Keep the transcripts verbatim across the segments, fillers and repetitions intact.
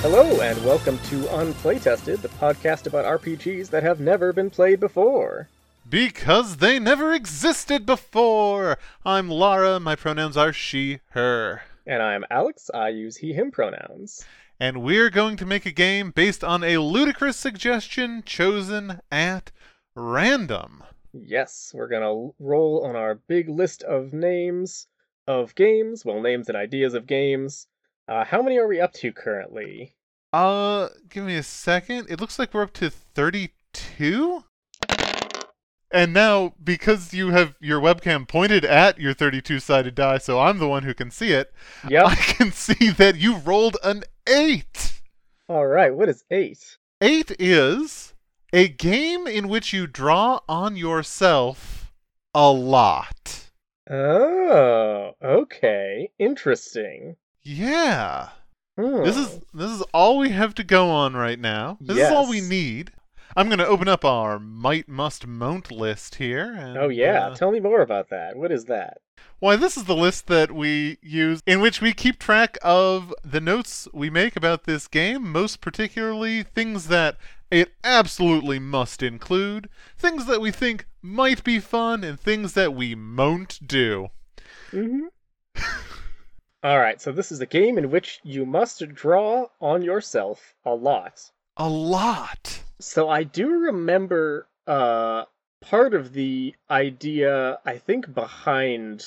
Hello, and welcome to Unplaytested, the podcast about R P Gs that have never been played before. Because they never existed before! I'm Lara, my pronouns are she, her. And I'm Alex, I use he, him pronouns. And we're going to make a game based on a ludicrous suggestion chosen at random. Yes, we're going to roll on our big list of names of games, well, names and ideas of games. Uh, how many are we up to currently? Uh, give me a second. It looks like we're up to thirty-two? And now, because you have your webcam pointed at your thirty-two-sided die, so I'm the one who can see it, yep. I can see that you rolled an eight! Alright, what is eight? Eight is a game in which you draw on yourself a lot. Oh, okay. Interesting. Yeah. Hmm. This is this is all we have to go on right now. This yes. is all we need. I'm going to open up our might, must, won't list here. And, oh, yeah. Uh, Tell me more about that. What is that? Why, this is the list that we use in which we keep track of the notes we make about this game, most particularly things that it absolutely must include, things that we think might be fun, and things that we won't do. Mm-hmm. All right, so this is a game in which you must draw on yourself a lot. A lot. So I do remember uh, part of the idea, I think, behind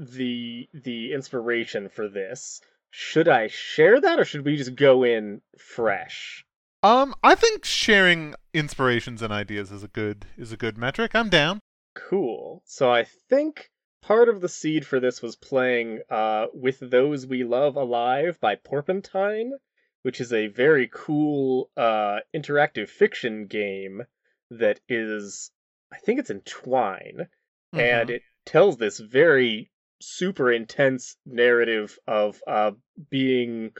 the the inspiration for this. Should I share that, or should we just go in fresh? Um, I think sharing inspirations and ideas is a good is a good metric. I'm down. Cool. So I think part of the seed for this was playing uh, With Those We Love Alive by Porpentine, which is a very cool uh, interactive fiction game that is, I think it's in Twine, mm-hmm. and it tells this very super intense narrative of uh, being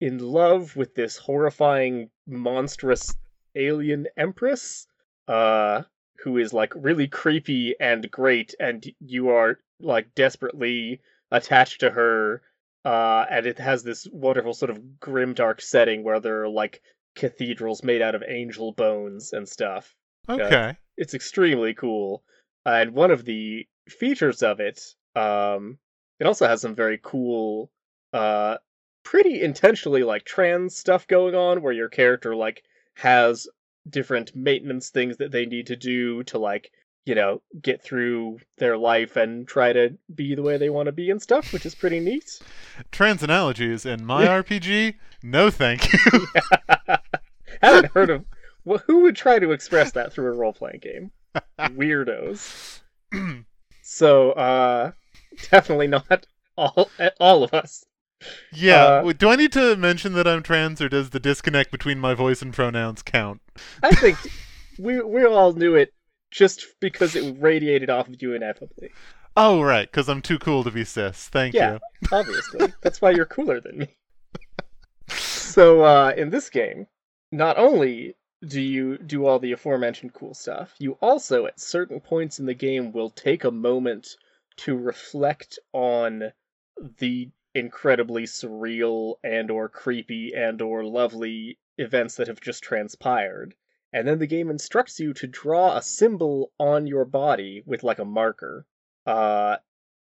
in love with this horrifying, monstrous alien empress uh, who is, like, really creepy and great, and you are, like, desperately attached to her. Uh, and it has this wonderful sort of grimdark setting where there are, like, cathedrals made out of angel bones and stuff. Okay. Uh, it's extremely cool. Uh, and one of the features of it, um, it also has some very cool, uh, pretty intentionally, like, trans stuff going on where your character, like, has different maintenance things that they need to do to, like, you know, get through their life and try to be the way they want to be and stuff, which is pretty neat. Trans analogies in my R P G? No, thank you. Yeah. I haven't heard of... Well, who would try to express that through a role-playing game? Weirdos. So, uh, definitely not all all of us. Yeah. Uh, Do I need to mention that I'm trans, or does the disconnect between my voice and pronouns count? I think we we all knew it. Just because it radiated off of you ineffably. Oh, right, because I'm too cool to be cis. Thank yeah, you. Yeah, obviously. That's why you're cooler than me. So, uh, in this game, not only do you do all the aforementioned cool stuff, you also, at certain points in the game, will take a moment to reflect on the incredibly surreal and or creepy and or lovely events that have just transpired. And then the game instructs you to draw a symbol on your body with, like, a marker, uh,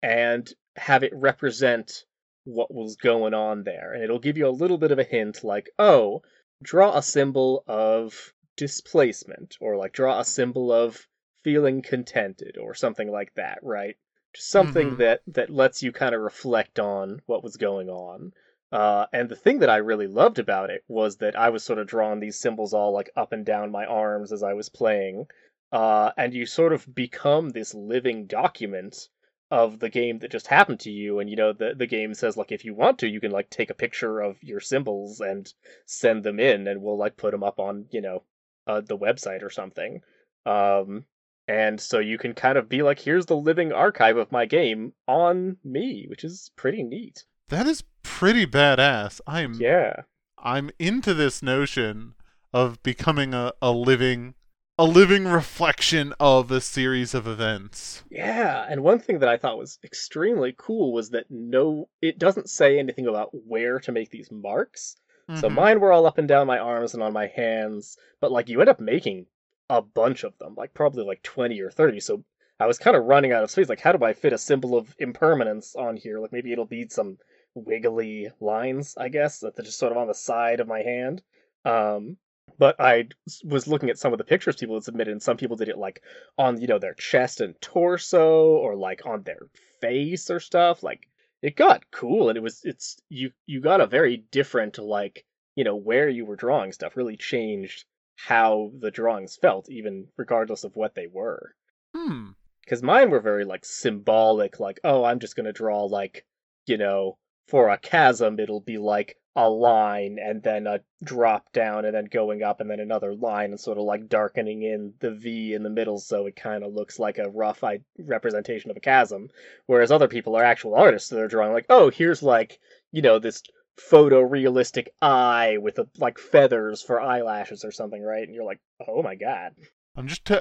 and have it represent what was going on there. And it'll give you a little bit of a hint, like, oh, draw a symbol of displacement, or, like, draw a symbol of feeling contented, or something like that, right? Just something mm-hmm. that, that lets you kind of reflect on what was going on. Uh, and the thing that I really loved about it was that I was sort of drawing these symbols all, like, up and down my arms as I was playing. Uh, and you sort of become this living document of the game that just happened to you. And, you know, the, the game says, like, if you want to, you can, like, take a picture of your symbols and send them in. And we'll, like, put them up on, you know, uh, the website or something. Um, and so you can kind of be like, here's the living archive of my game on me, which is pretty neat. That is pretty badass. I'm yeah. I'm into this notion of becoming a, a living a living reflection of a series of events. Yeah, and one thing that I thought was extremely cool was that no it doesn't say anything about where to make these marks, Mm-hmm. So mine were all up and down my arms and on my hands, but like you end up making a bunch of them, like probably like twenty or thirty. So I was kind of running out of space. Like, how do I fit a symbol of impermanence on here? Like, maybe it'll be some wiggly lines, I guess, that they're just sort of on the side of my hand. Um, but I was looking at some of the pictures people had submitted, and some people did it like on, you know, their chest and torso, or like on their face or stuff. Like, it got cool, and it was, it's, you, you got a very different, like, you know, where you were drawing stuff really changed how the drawings felt, even regardless of what they were. Hmm. Because mine were very, like, symbolic, like, oh, I'm just going to draw, like, you know, for a chasm, it'll be, like, a line, and then a drop down, and then going up, and then another line, and sort of, like, darkening in the V in the middle, so it kind of looks like a rough representation of a chasm. Whereas other people are actual artists, so they're drawing, like, oh, here's, like, you know, this photorealistic eye with, a, like, feathers for eyelashes or something, right? And you're like, oh, my God. I'm just... T-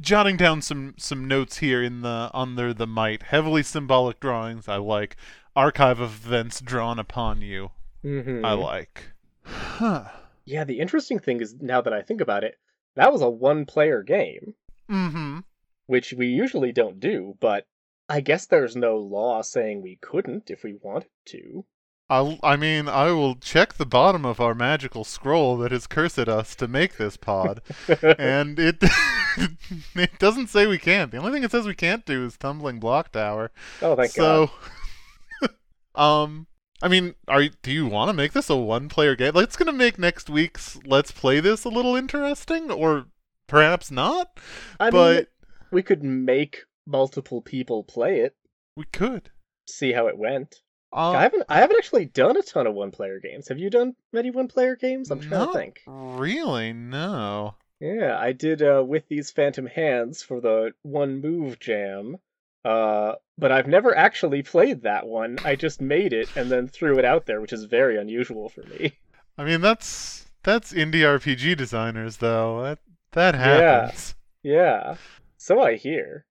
Jotting down some, some notes here in the under the mite. Heavily symbolic drawings, I like. Archive of events drawn upon you, mm-hmm. I like. Huh. Yeah, the interesting thing is, now that I think about it, that was a one-player game. Mm-hmm. Which we usually don't do, but I guess there's no law saying we couldn't if we wanted to. I'll, I mean, I will check the bottom of our magical scroll that has cursed us to make this pod, and it it doesn't say we can't. The only thing it says we can't do is tumbling block tower. Oh, thank so, God. So, um, I mean, are do you want to make this a one-player game? That's going to make next week's Let's Play This a little interesting, or perhaps not. I but mean, we could make multiple people play it. We could see how it went. Uh, I haven't. I haven't actually done a ton of one-player games. Have you done many one-player games? I'm trying to think. Really? No. Yeah, I did uh, With These Phantom Hands for the One Move Jam, uh, but I've never actually played that one. I just made it and then threw it out there, which is very unusual for me. I mean, that's that's indie R P G designers, though. That that happens. Yeah. Yeah. So I hear.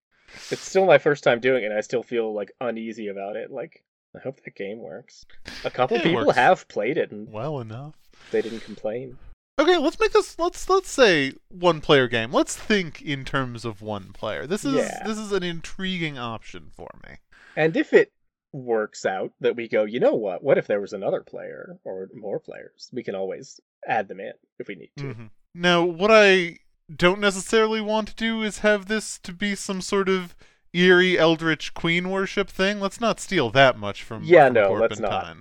It's still my first time doing it, and I still feel like uneasy about it. Like. I hope that game works. A couple it people works. have played it and well enough. They didn't complain. Okay, let's make this let's let's say one player game. Let's think in terms of one player. This is yeah. this is an intriguing option for me. And if it works out that we go, you know what? What if there was another player or more players? We can always add them in if we need to. Mm-hmm. Now, what I don't necessarily want to do is have this to be some sort of eerie eldritch queen worship thing. Let's not steal that much from yeah from no Porpentine. Let's not.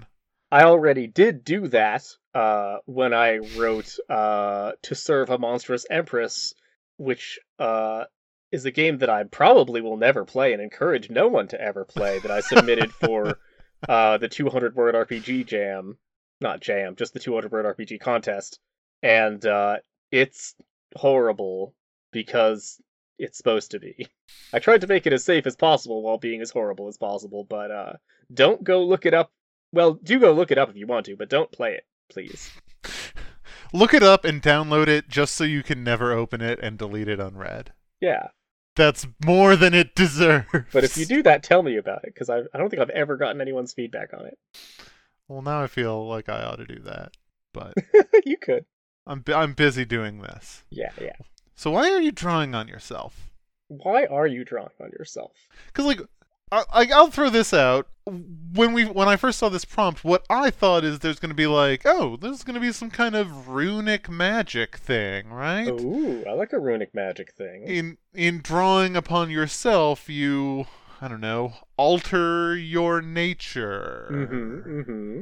I already did do that uh when I wrote uh To Serve a Monstrous Empress, which uh is a game that I probably will never play and encourage no one to ever play, that I submitted for uh the two hundred word R P G jam not jam just the two hundred word R P G contest, and uh it's horrible because it's supposed to be. I tried to make it as safe as possible while being as horrible as possible, but uh, don't go look it up. Well, do go look it up if you want to, but don't play it, please. Look it up and download it just so you can never open it and delete it unread. Yeah. That's more than it deserves. But if you do that, tell me about it, because I, I don't think I've ever gotten anyone's feedback on it. Well, now I feel like I ought to do that, but... You could. I'm I'm busy doing this. Yeah, yeah. So why are you drawing on yourself? Why are you drawing on yourself? Because, like, I, I, I'll throw this out. When we when I first saw this prompt, what I thought is there's going to be, like, oh, there's going to be some kind of runic magic thing, right? Ooh, I like a runic magic thing. In, in drawing upon yourself, you, I don't know, alter your nature. Mm-hmm, mm-hmm.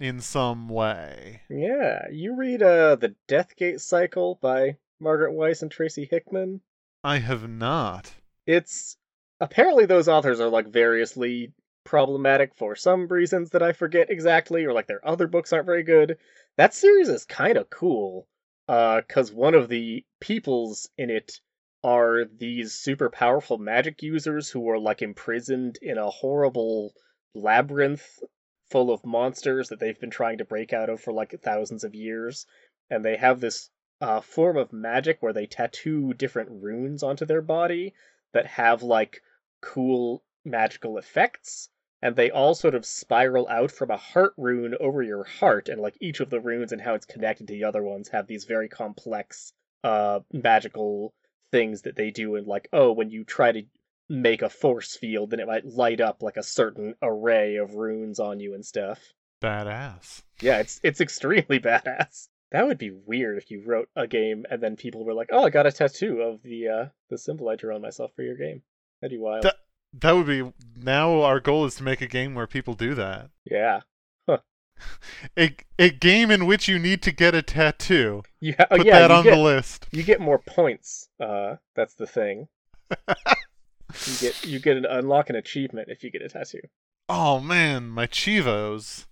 In some way. Yeah, you read uh, The Death Gate Cycle by... Margaret Weiss and Tracy Hickman? I have not. It's... Apparently those authors are, like, variously problematic for some reasons that I forget exactly, or, like, their other books aren't very good. That series is kind of cool, uh, because one of the peoples in it are these super powerful magic users who are, like, imprisoned in a horrible labyrinth full of monsters that they've been trying to break out of for, like, thousands of years, and they have this... a form of magic where they tattoo different runes onto their body that have, like, cool magical effects. and they all sort of spiral out from a heart rune over your heart, and like each of the runes and how it's connected to the other ones have these very complex uh magical things that they do. And like, oh, when you try to make a force field, then it might light up like a certain array of runes on you and stuff. Badass. Yeah, it's it's extremely badass. That would be weird if you wrote a game and then people were like, "Oh, I got a tattoo of the uh, the symbol I drew on myself for your game." That'd be wild. That, that would be. Now our goal is to make a game where people do that. Yeah. Huh. A a game in which you need to get a tattoo. Yeah. Put oh, yeah, that on get, the list. You get more points. Uh, that's the thing. You get you get an unlock an achievement if you get a tattoo. Oh man, my Chivos.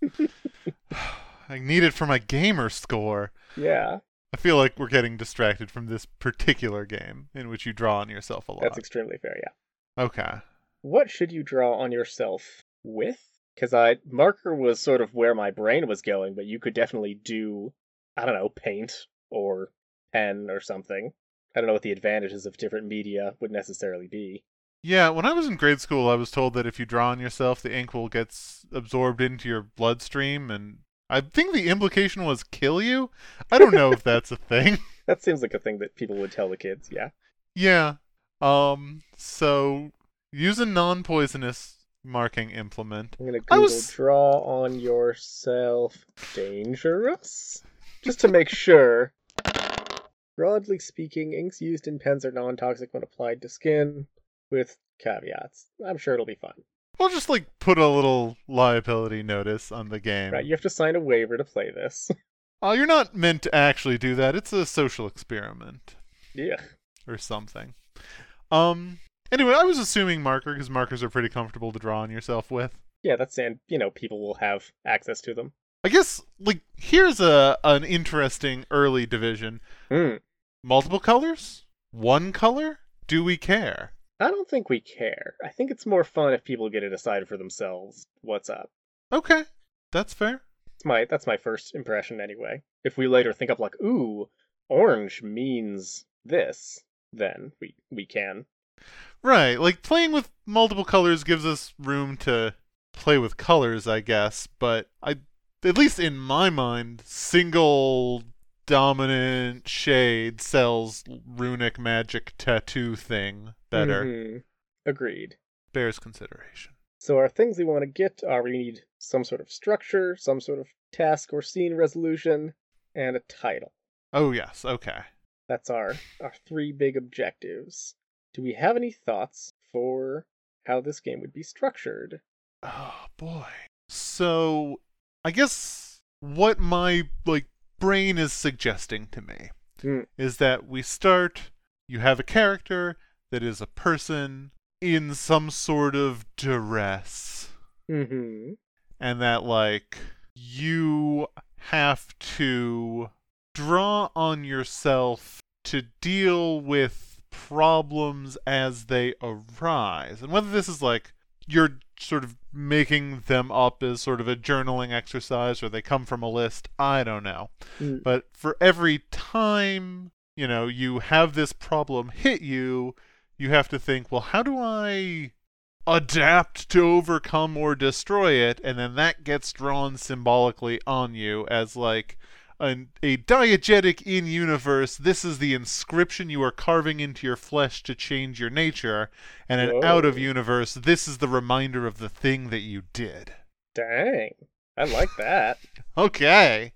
I need it for my gamer score. Yeah. I feel like we're getting distracted from this particular game in which you draw on yourself a lot. That's extremely fair, yeah. Okay. What should you draw on yourself with? Because I marker was sort of where my brain was going, but you could definitely do, I don't know, paint or pen or something. I don't know what the advantages of different media would necessarily be. Yeah, when I was in grade school, I was told that if you draw on yourself, the ink will get absorbed into your bloodstream, and I think the implication was kill you. I don't know if that's a thing. That seems like a thing that people would tell the kids, yeah. Yeah. Um. So, use a non-poisonous marking implement. I'm going to Google was... draw on yourself dangerous, just to make sure. Broadly speaking, inks used in pens are non-toxic when applied to skin. With caveats. I'm sure it'll be fun. We'll just, like, put a little liability notice on the game. Right, you have to sign a waiver to play this. Oh, you're not meant to actually do that. It's a social experiment. Yeah. Or something. Um. Anyway, I was assuming marker, because markers are pretty comfortable to draw on yourself with. Yeah, that's, and, you know, people will have access to them. I guess, like, here's a an interesting early division. Mm. Multiple colors? One color? Do we care? I don't think we care. I think it's more fun if people get to decide for themselves what's up. Okay, that's fair. That's my that's my first impression anyway. If we later think up like, ooh, orange means this, then we, we can. Right, like playing with multiple colors gives us room to play with colors, I guess, but I, at least in my mind, single dominant shade sells runic magic tattoo thing better. Mm-hmm. Agreed. Bears consideration. So our things we want to get are we need some sort of structure, some sort of task or scene resolution, and a title. Oh yes, okay. That's our, our three big objectives. Do we have any thoughts for how this game would be structured? Oh boy. So I guess what my like brain is suggesting to me mm. is that we start, you have a character that is a person in some sort of duress, mm-hmm. and that like you have to draw on yourself to deal with problems as they arise, and whether this is like you're sort of making them up as sort of a journaling exercise or they come from a list, I don't know. Mm. But for every time, you know, you have this problem hit you, you have to think, well, how do I adapt to overcome or destroy it? And then that gets drawn symbolically on you as like an, a diegetic in-universe, this is the inscription you are carving into your flesh to change your nature, and an Whoa. out-of-universe, this is the reminder of the thing that you did. Dang. I like that. Okay.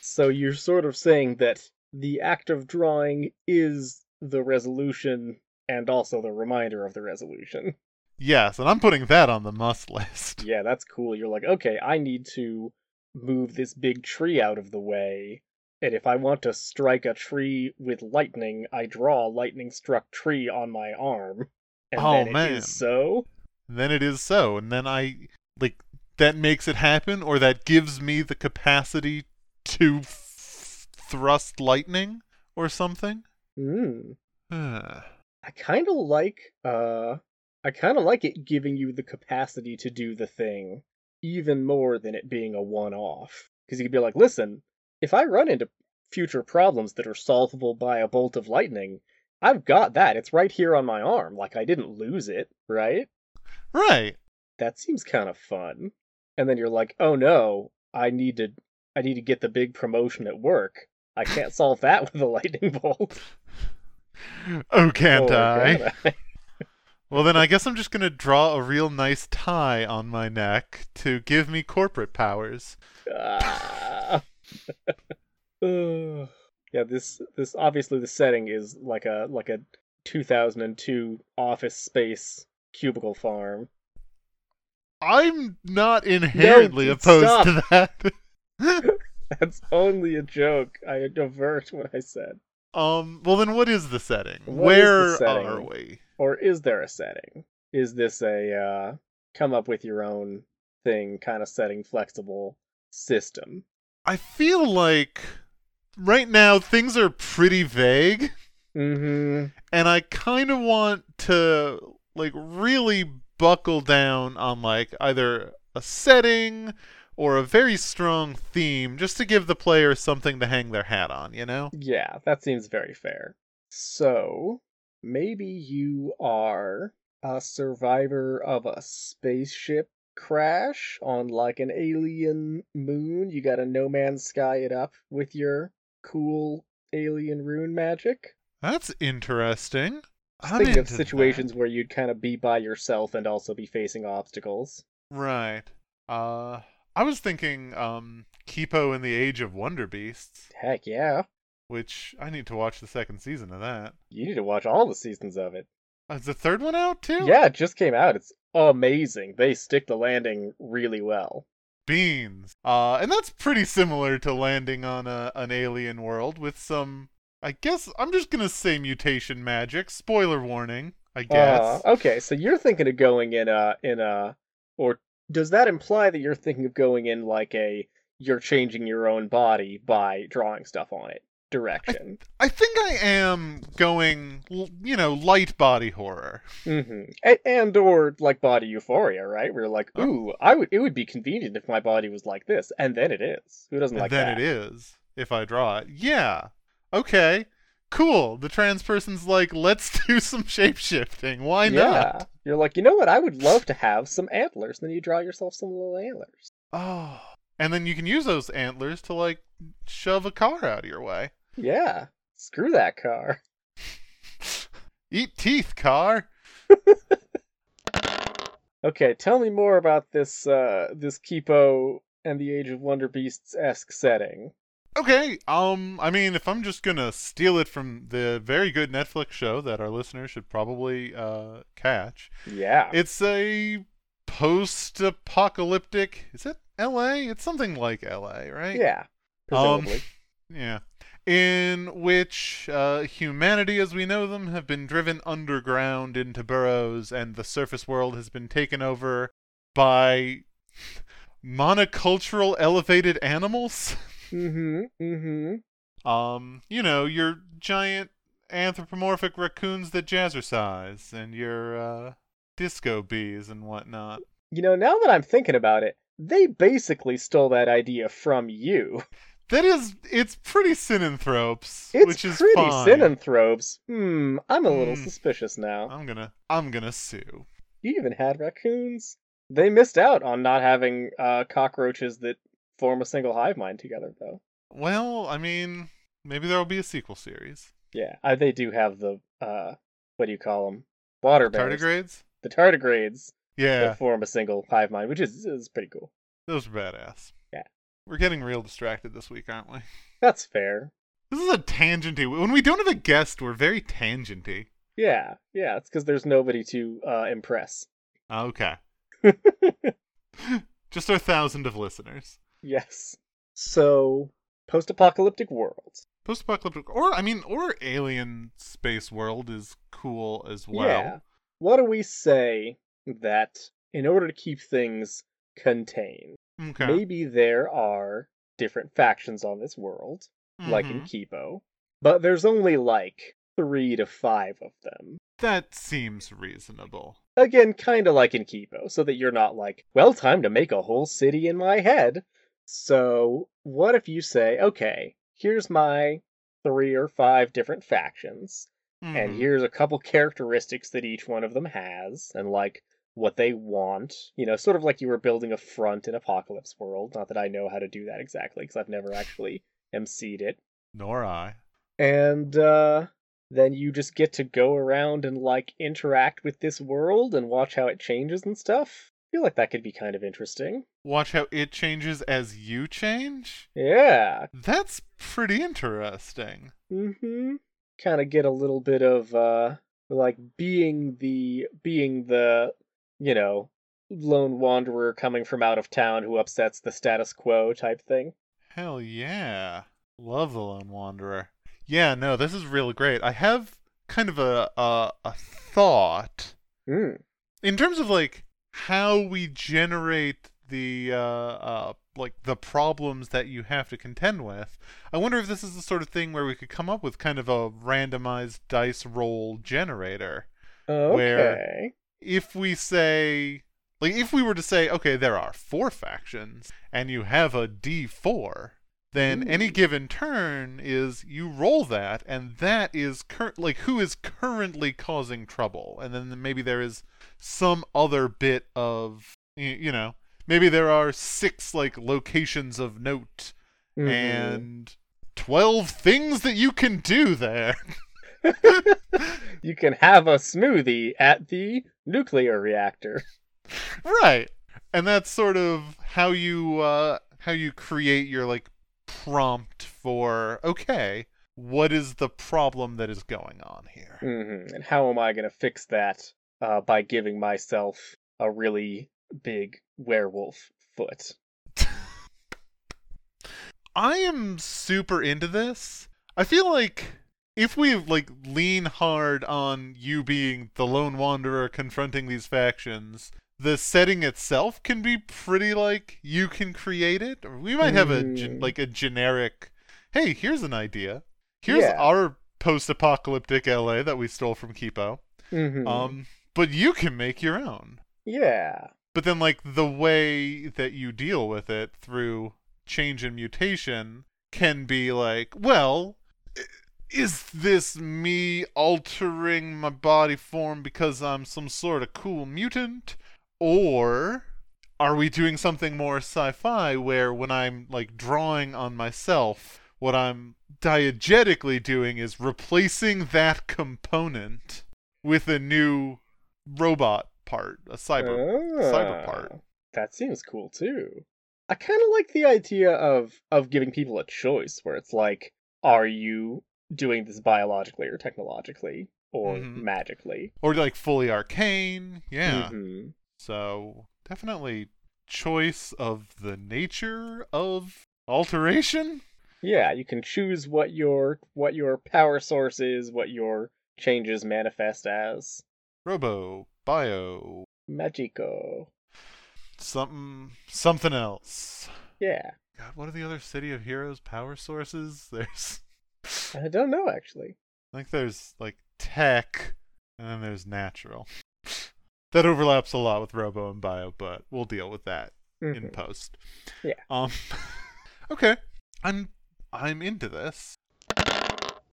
So you're sort of saying that the act of drawing is the resolution and also the reminder of the resolution. Yes, and I'm putting that on the must list. Yeah, that's cool. You're like, okay, I need to move this big tree out of the way, and if I want to strike a tree with lightning, I draw a lightning-struck tree on my arm, and oh, then it man. is so. Then it is so, and then I, like, that makes it happen, or that gives me the capacity to f- thrust lightning, or something. Mm. I kind of like, uh, I kind of like it giving you the capacity to do the thing. Even more than it being a one-off. Because you could be like, listen, if I run into future problems that are solvable by a bolt of lightning, I've got that. It's right here on my arm. Like, I didn't lose it, right? Right. that seems kind of fun. And then you're like, oh no, I need to I need to get the big promotion at work. I can't solve that with a lightning bolt. Oh, can't oh, I? Can't I? Well, then I guess I'm just going to draw a real nice tie on my neck to give me corporate powers. Uh, yeah, this this obviously the setting is like a like a two thousand two office space cubicle farm. I'm not inherently no, opposed stop. to that. That's only a joke. I avert what I said. Um. Well, then what is the setting? What Where the setting? are we? Or is there a setting? Is this a uh, come up with your own thing kind of setting, flexible system? I feel like right now things are pretty vague. Mm-hmm. And I kind of want to like really buckle down on like either a setting or a very strong theme just to give the player something to hang their hat on, you know? Yeah, that seems very fair. So, maybe you are a survivor of a spaceship crash on like an alien moon. You gotta No Man's Sky it up with your cool alien rune magic. That's interesting. I'm Think of situations that. where you'd kind of be by yourself and also be facing obstacles. Right. Uh... I was thinking um, Kipo and the Age of Wonderbeasts. Heck yeah. Which, I need to watch the second season of that. You need to watch all the seasons of it. Uh, is the third one out, too? Yeah, it just came out. It's amazing. They stick the landing really well. Beans. Uh, and that's pretty similar to landing on a, an alien world with some, I guess, I'm just going to say mutation magic. Spoiler warning, I guess. Uh, okay, so you're thinking of going in a... in a or. Does that imply that you're thinking of going in like a you're changing your own body by drawing stuff on it direction? I, I think I am going, you know, light body horror. Mm-hmm. And, and or like body euphoria, right? We're like, ooh, I would. It would be convenient if my body was like this, and then it is. Who doesn't like and then that? Then it is if I draw it. Yeah. Okay. Cool. The trans person's like, let's do some shape-shifting. Why yeah. not? You're like, you know what? I would love to have some antlers. And then you draw yourself some little antlers. Oh. And then you can use those antlers to, like, shove a car out of your way. Yeah. Screw that car. Eat teeth, car. Okay, tell me more about this, uh, this Kipo and the Age of Wonder Beasts-esque setting. Okay, um, I mean, if I'm just gonna steal it from the very good Netflix show that our listeners should probably, uh, catch. Yeah. It's a post-apocalyptic, is it L A? It's something like L A, right? Yeah, presumably. Um, yeah. In which, uh, humanity as we know them have been driven underground into burrows, and the surface world has been taken over by monocultural elevated animals? Mm-hmm, mm-hmm. Um, you know, your giant anthropomorphic raccoons that jazzercise, and your, uh, disco bees and whatnot. You know, now that I'm thinking about it, they basically stole that idea from you. That is, it's pretty Synanthropes, it's which is fine. It's pretty Synanthropes. Hmm, I'm a little mm, suspicious now. I'm gonna, I'm gonna sue. You even had raccoons? They missed out on not having, uh, cockroaches that form a single hive mind together, though. Well, I mean, maybe there will be a sequel series. Yeah, I, they do have the, uh, what do you call them? Water bears. Tardigrades? The tardigrades. Yeah. That form a single hive mind, which is, is pretty cool. Those are badass. Yeah. We're getting real distracted this week, aren't we? That's fair. This is a tangenty. When we don't have a guest, we're very tangenty. Yeah, yeah, it's because there's nobody to uh, impress. Okay. Just our thousand of listeners. Yes. So, post-apocalyptic world. Post-apocalyptic, or, I mean, or alien space world is cool as well. Yeah. What do we say that, in order to keep things contained, okay, maybe there are different factions on this world, mm-hmm, like in Kipo, but there's only, like, three to five of them. That seems reasonable. Again, kind of like in Kipo, so that you're not like, well, time to make a whole city in my head. So, what if you say, okay, here's my three or five different factions, mm, and here's a couple characteristics that each one of them has, and, like, what they want, you know, sort of like you were building a front in Apocalypse World. Not that I know how to do that exactly, because I've never actually emceed it. Nor I. And uh, then you just get to go around and, like, interact with this world and watch how it changes and stuff. I feel like that could be kind of interesting. Watch how it changes as you change? Yeah. That's pretty interesting. Mm-hmm. Kind of get a little bit of, uh, like, being the, being the, you know, lone wanderer coming from out of town who upsets the status quo type thing. Hell yeah. Love the lone wanderer. Yeah, no, this is real great. I have kind of a a, a thought. Mm. In terms of, like, how we generate the, uh, uh, like, the problems that you have to contend with. I wonder if this is the sort of thing where we could come up with kind of a randomized dice roll generator. Okay. Where if we say, like, if we were to say, okay, there are four factions, and you have a D four, then Ooh. Any given turn is you roll that, and that is, cur- like, who is currently causing trouble. And then maybe there is some other bit of, you, you know, maybe there are six, like, locations of note mm-hmm. and twelve things that you can do there. You can have a smoothie at the nuclear reactor. Right. And that's sort of how you uh, how you create your, like, prompt for, okay, what is the problem that is going on here? Mm-hmm. And how am I going to fix that uh, by giving myself a really big werewolf foot? I am super into this. I feel like if we, like, lean hard on you being the lone wanderer confronting these factions, the setting itself can be pretty, like, you can create it. We might have a mm. like a generic, hey, here's an idea. Here's yeah. our post-apocalyptic L A that we stole from Kipo. Mm-hmm. Um, but you can make your own. Yeah. But then, like, the way that you deal with it through change and mutation can be like, well, is this me altering my body form because I'm some sort of cool mutant? Or are we doing something more sci-fi where when I'm, like, drawing on myself, what I'm diegetically doing is replacing that component with a new robot part, a cyber, ah, cyber part. That seems cool too. I kind of like the idea of of giving people a choice where it's like, are you doing this biologically or technologically or mm-hmm. magically? Or, like, fully arcane, yeah. Mm-hmm. So definitely choice of the nature of alteration. Yeah, you can choose what your what your power source is, what your changes manifest as. Robo, bio, magico, something, something else. Yeah. God, what are the other City of Heroes power sources? There's. I don't know, actually. I think there's, like, tech, and then there's natural. That overlaps a lot with Robo and Bio, but we'll deal with that mm-hmm. in post. Yeah. Um. Okay. I'm I'm into this.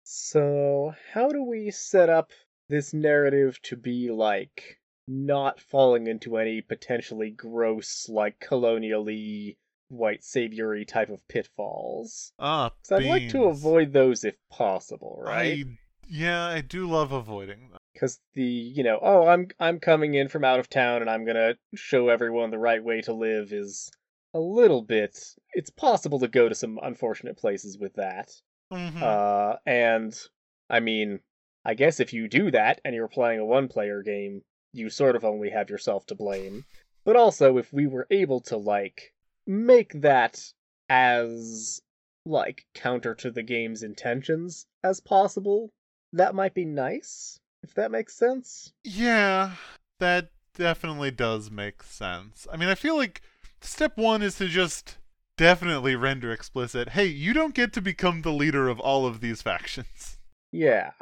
So how do we set up this narrative to be, like, not falling into any potentially gross, like, colonially white saviory type of pitfalls? Ah, so I'd like to avoid those if possible, right? I, yeah, I do love avoiding them. Because the, you know, oh, I'm I'm coming in from out of town and I'm going to show everyone the right way to live is a little bit, it's possible to go to some unfortunate places with that. Mm-hmm. Uh, and, I mean, I guess if you do that and you're playing a one-player game, you sort of only have yourself to blame. But also, if we were able to, like, make that as, like, counter to the game's intentions as possible, that might be nice. If that makes sense? Yeah, that definitely does make sense. I mean, I feel like step one is to just definitely render explicit, hey, you don't get to become the leader of all of these factions. Yeah.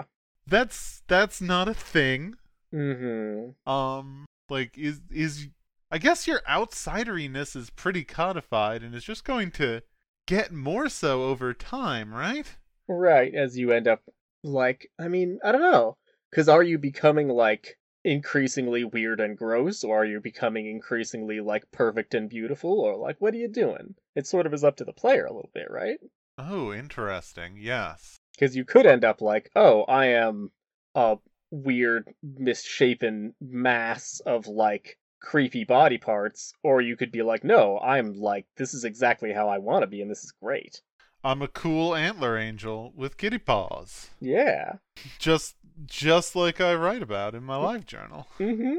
That's that's not a thing. Mm-hmm. Um, like, is is I guess your outsideriness is pretty codified and is just going to get more so over time, right? Right, as you end up, like, I mean, I don't know. Because are you becoming, like, increasingly weird and gross, or are you becoming increasingly, like, perfect and beautiful, or, like, what are you doing? It sort of is up to the player a little bit, right? Oh, interesting, yes. Because you could end up like, oh, I am a weird, misshapen mass of, like, creepy body parts, or you could be like, no, I'm like, this is exactly how I want to be, and this is great. I'm a cool antler angel with kitty paws. Yeah. Just just like I write about in my life journal. Mm-hmm.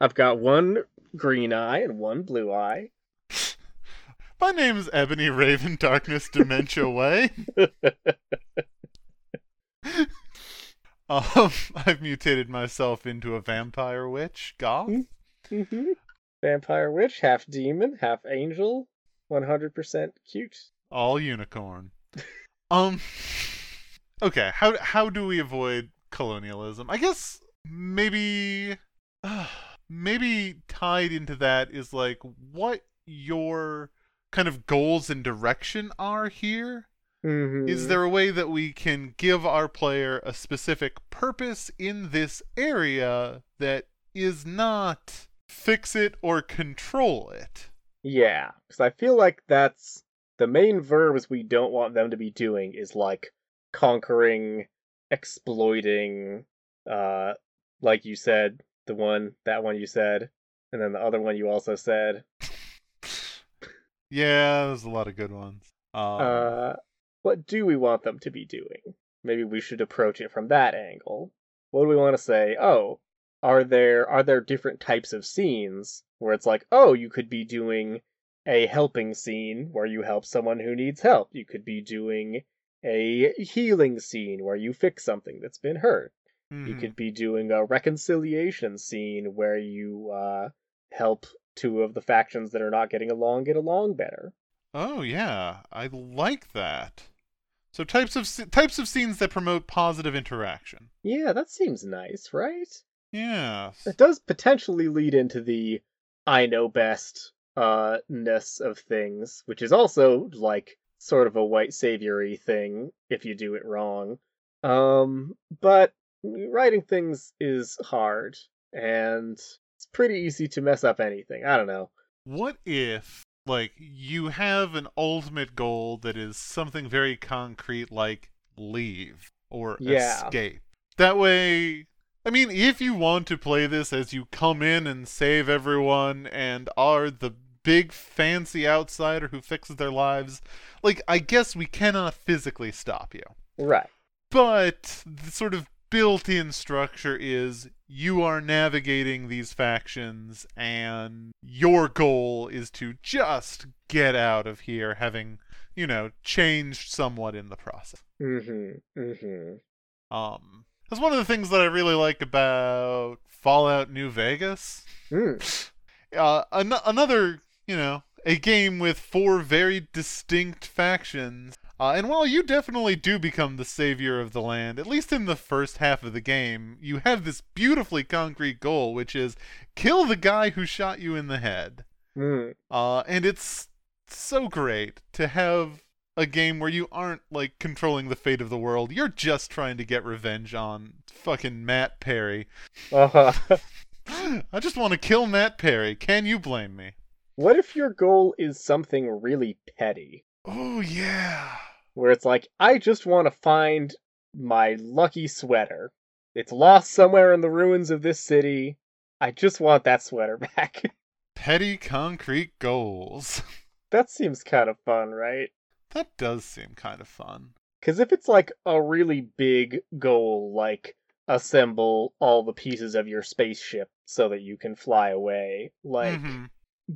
I've got one green eye and one blue eye. My name is Ebony Raven Darkness Dementia Way. um, I've mutated myself into a vampire witch, goth. Mm-hmm. Vampire witch, half demon, half angel, one hundred percent cute. All unicorn. um, okay, how how do we avoid colonialism? I guess maybe, uh, maybe tied into that is, like, what your kind of goals and direction are here. Mm-hmm. Is there a way that we can give our player a specific purpose in this area that is not fix it or control it? Yeah, because I feel like that's... the main verbs we don't want them to be doing is, like, conquering, exploiting, uh, like you said, the one, that one you said, and then the other one you also said. Yeah, there's a lot of good ones. Um, uh, what do we want them to be doing? Maybe we should approach it from that angle. What do we want to say? Oh, are there, are there different types of scenes where it's like, oh, you could be doing a helping scene where you help someone who needs help. You could be doing a healing scene where you fix something that's been hurt. Mm-hmm. You could be doing a reconciliation scene where you uh, help two of the factions that are not getting along get along better. Oh, yeah. I like that. So types of types of scenes that promote positive interaction. Yeah, that seems nice, right? Yeah. That does potentially lead into the I know best Uh, ness of things, which is also, like, sort of a white savior-y thing if you do it wrong. Um, but writing things is hard, and it's pretty easy to mess up anything. I don't know. What if, like, you have an ultimate goal that is something very concrete, like leave or yeah. escape? That way... I mean, if you want to play this as you come in and save everyone and are the big fancy outsider who fixes their lives, like, I guess we cannot physically stop you. Right. But the sort of built-in structure is you are navigating these factions and your goal is to just get out of here, having, you know, changed somewhat in the process. Mm-hmm, mm-hmm. Um... That's one of the things that I really like about Fallout New Vegas. Mm. Uh, an- another, you know, a game with four very distinct factions. Uh, and while you definitely do become the savior of the land, at least in the first half of the game, you have this beautifully concrete goal, which is kill the guy who shot you in the head. Mm. Uh, and it's so great to have a game where you aren't, like, controlling the fate of the world. You're just trying to get revenge on fucking Matt Perry. Uh-huh. I just want to kill Matt Perry. Can you blame me? What if your goal is something really petty? Oh, yeah. Where it's like, I just want to find my lucky sweater. It's lost somewhere in the ruins of this city. I just want that sweater back. Petty concrete goals. That seems kind of fun, right? That does seem kind of fun. Because if it's, like, a really big goal, like, assemble all the pieces of your spaceship so that you can fly away, like, mm-hmm.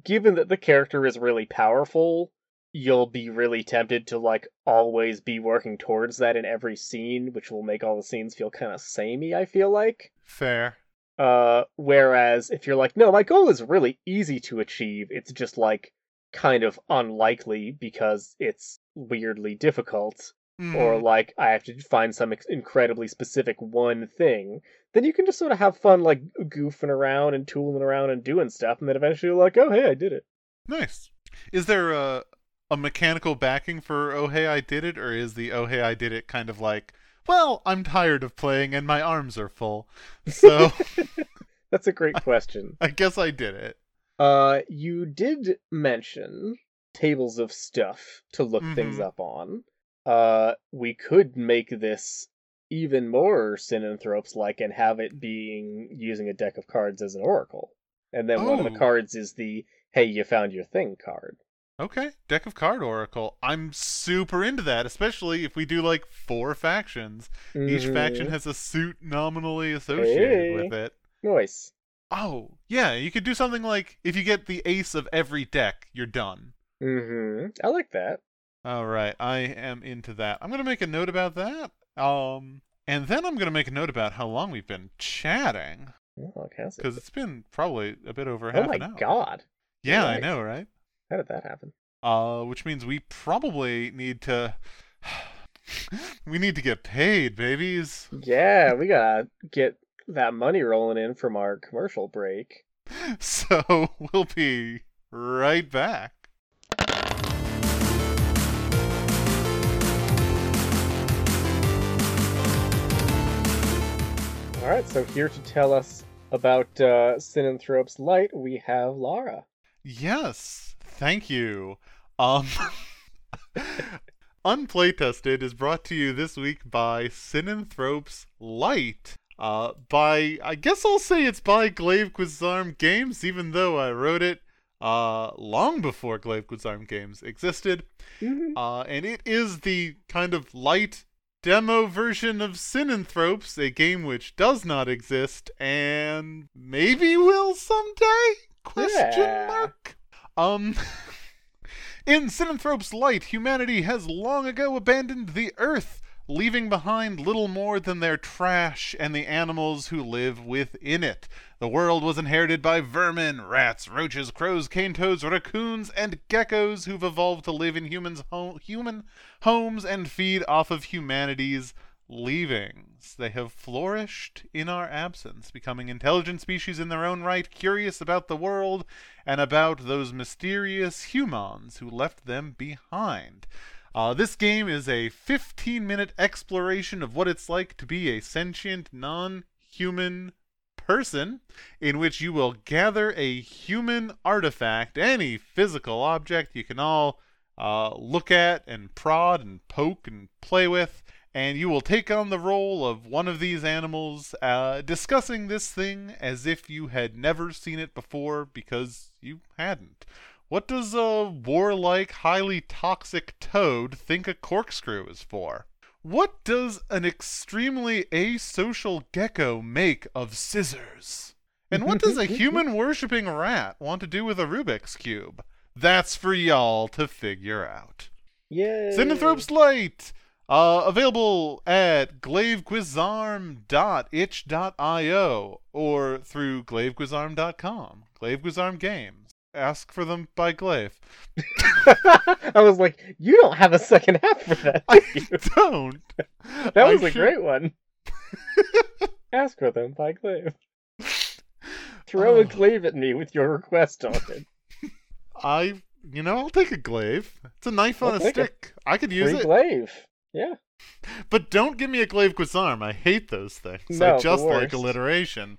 given that the character is really powerful, you'll be really tempted to, like, always be working towards that in every scene, which will make all the scenes feel kind of samey, I feel like. Fair. Uh, whereas if you're like, no, my goal is really easy to achieve, it's just, like, kind of unlikely because it's weirdly difficult, mm. or like I have to find some ex- incredibly specific one thing, then you can just sort of have fun, like, goofing around and tooling around and doing stuff, and then eventually you're like, oh, hey, I did it. Nice. Is there a, a mechanical backing for oh, hey, I did it, or is the oh, hey, I did it kind of like, well, I'm tired of playing and my arms are full, so... That's a great question. I guess I did it. Uh, you did mention tables of stuff to look mm-hmm. things up on. Uh, we could make this even more Synanthropes-like and have it being using a deck of cards as an oracle. And then oh. one of the cards is the, hey, you found your thing card. Okay, deck of card oracle. I'm super into that, especially if we do like four factions. Mm-hmm. Each faction has a suit nominally associated hey. with it. Nice. Oh, yeah, you could do something like, if you get the ace of every deck, you're done. Mm-hmm. I like that. All right, I am into that. I'm going to make a note about that. Um, and then I'm going to make a note about how long we've been chatting. Oh, because it? it's been probably a bit over half oh an hour. Oh my god. Yeah, like, I know, right? How did that happen? Uh, which means we probably need to... we need to get paid, babies. Yeah, we gotta get that money rolling in from our commercial break. So we'll be right back. All right, so here to tell us about uh, Synanthropes Light, we have Lara. Yes, thank you. Um, Unplaytested is brought to you this week by Synanthropes Light. Uh, by, I guess I'll say it's by Glaive Guisarme Games, even though I wrote it uh, long before Glaive Guisarme Games existed. Mm-hmm. Uh, and it is the kind of light demo version of Synanthropes, a game which does not exist and maybe will someday? Question yeah. mark? Um, in Synanthropes Light, humanity has long ago abandoned the Earth, leaving behind little more than their trash and the animals who live within it. The world was inherited by vermin, rats, roaches, crows, cane toads, raccoons, and geckos who've evolved to live in humans ho- human homes and feed off of humanity's leavings. They have flourished in our absence, becoming intelligent species in their own right, curious about the world and about those mysterious humans who left them behind. Uh, this game is a fifteen-minute exploration of what it's like to be a sentient, non-human person, in which you will gather a human artifact, any physical object you can all uh, look at and prod and poke and play with, and you will take on the role of one of these animals, uh, discussing this thing as if you had never seen it before because you hadn't. What does a warlike, highly toxic toad think a corkscrew is for? What does an extremely asocial gecko make of scissors? And what does a human-worshipping rat want to do with a Rubik's Cube? That's for y'all to figure out. Yay! Synanthropes Light! Uh, available at glaive guisarme dot itch dot io or through glaive guisarme dot com. Glaive Guisarme Games. Ask for them by Glaive. I was like, you don't have a second half for that. Do I you? don't. That I was should... a great one. Ask for them by Glaive. Throw oh. a Glaive at me with your request on it. I, you know, I'll take a Glaive. It's a knife I'll on a stick. A I could use it. Glaive. Yeah. But don't give me a Glaive Guisarme. I hate those things. No, I just like alliteration.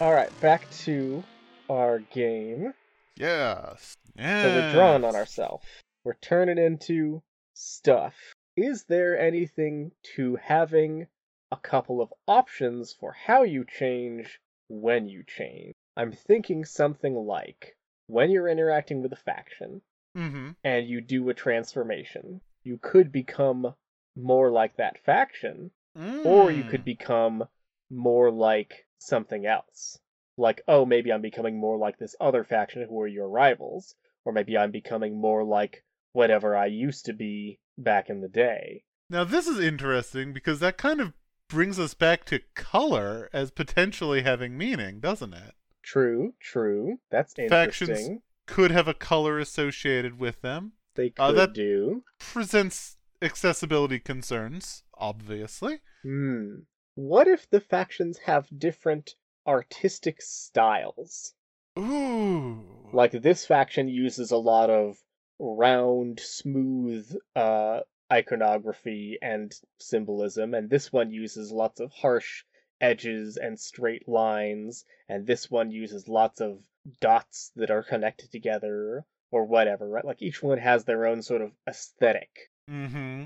Alright, back to our game. Yes. yes. So we're drawing on ourselves. We're turning into stuff. Is there anything to having a couple of options for how you change when you change? I'm thinking something like, when you're interacting with a faction, mm-hmm. and you do a transformation, you could become more like that faction, mm. or you could become more like something else. Like, oh, maybe I'm becoming more like this other faction who are your rivals, or maybe I'm becoming more like whatever I used to be back in the day. Now this is interesting because that kind of brings us back to color as potentially having meaning, doesn't it? True, true. That's interesting. Factions could have a color associated with them. They could uh, that do. Presents accessibility concerns, obviously. Hmm. What if the factions have different artistic styles? Ooh. Like this faction uses a lot of round, smooth uh, iconography and symbolism, and this one uses lots of harsh edges and straight lines, and this one uses lots of dots that are connected together, or whatever, right? Like, each one has their own sort of aesthetic. Mm-hmm.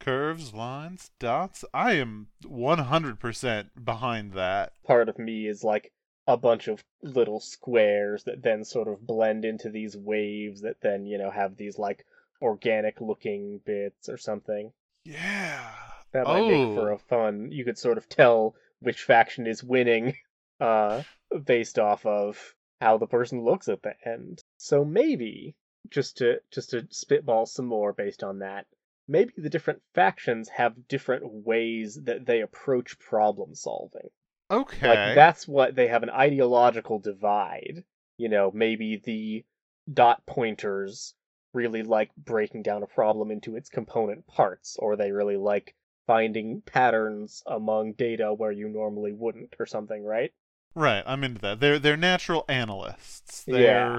Curves, lines, dots. I am one hundred percent behind that. Part of me is like a bunch of little squares that then sort of blend into these waves that then, you know, have these like organic looking bits or something. Yeah. That might oh. make for a fun, you could sort of tell which faction is winning uh, based off of how the person looks at the end. So maybe, just to just to spitball some more based on that, maybe the different factions have different ways that they approach problem solving. Okay. Like, that's what, they have an ideological divide. You know, maybe the dot pointers really like breaking down a problem into its component parts, or they really like finding patterns among data where you normally wouldn't, or something, right? Right, I'm into that. They're they're natural analysts. They're, yeah.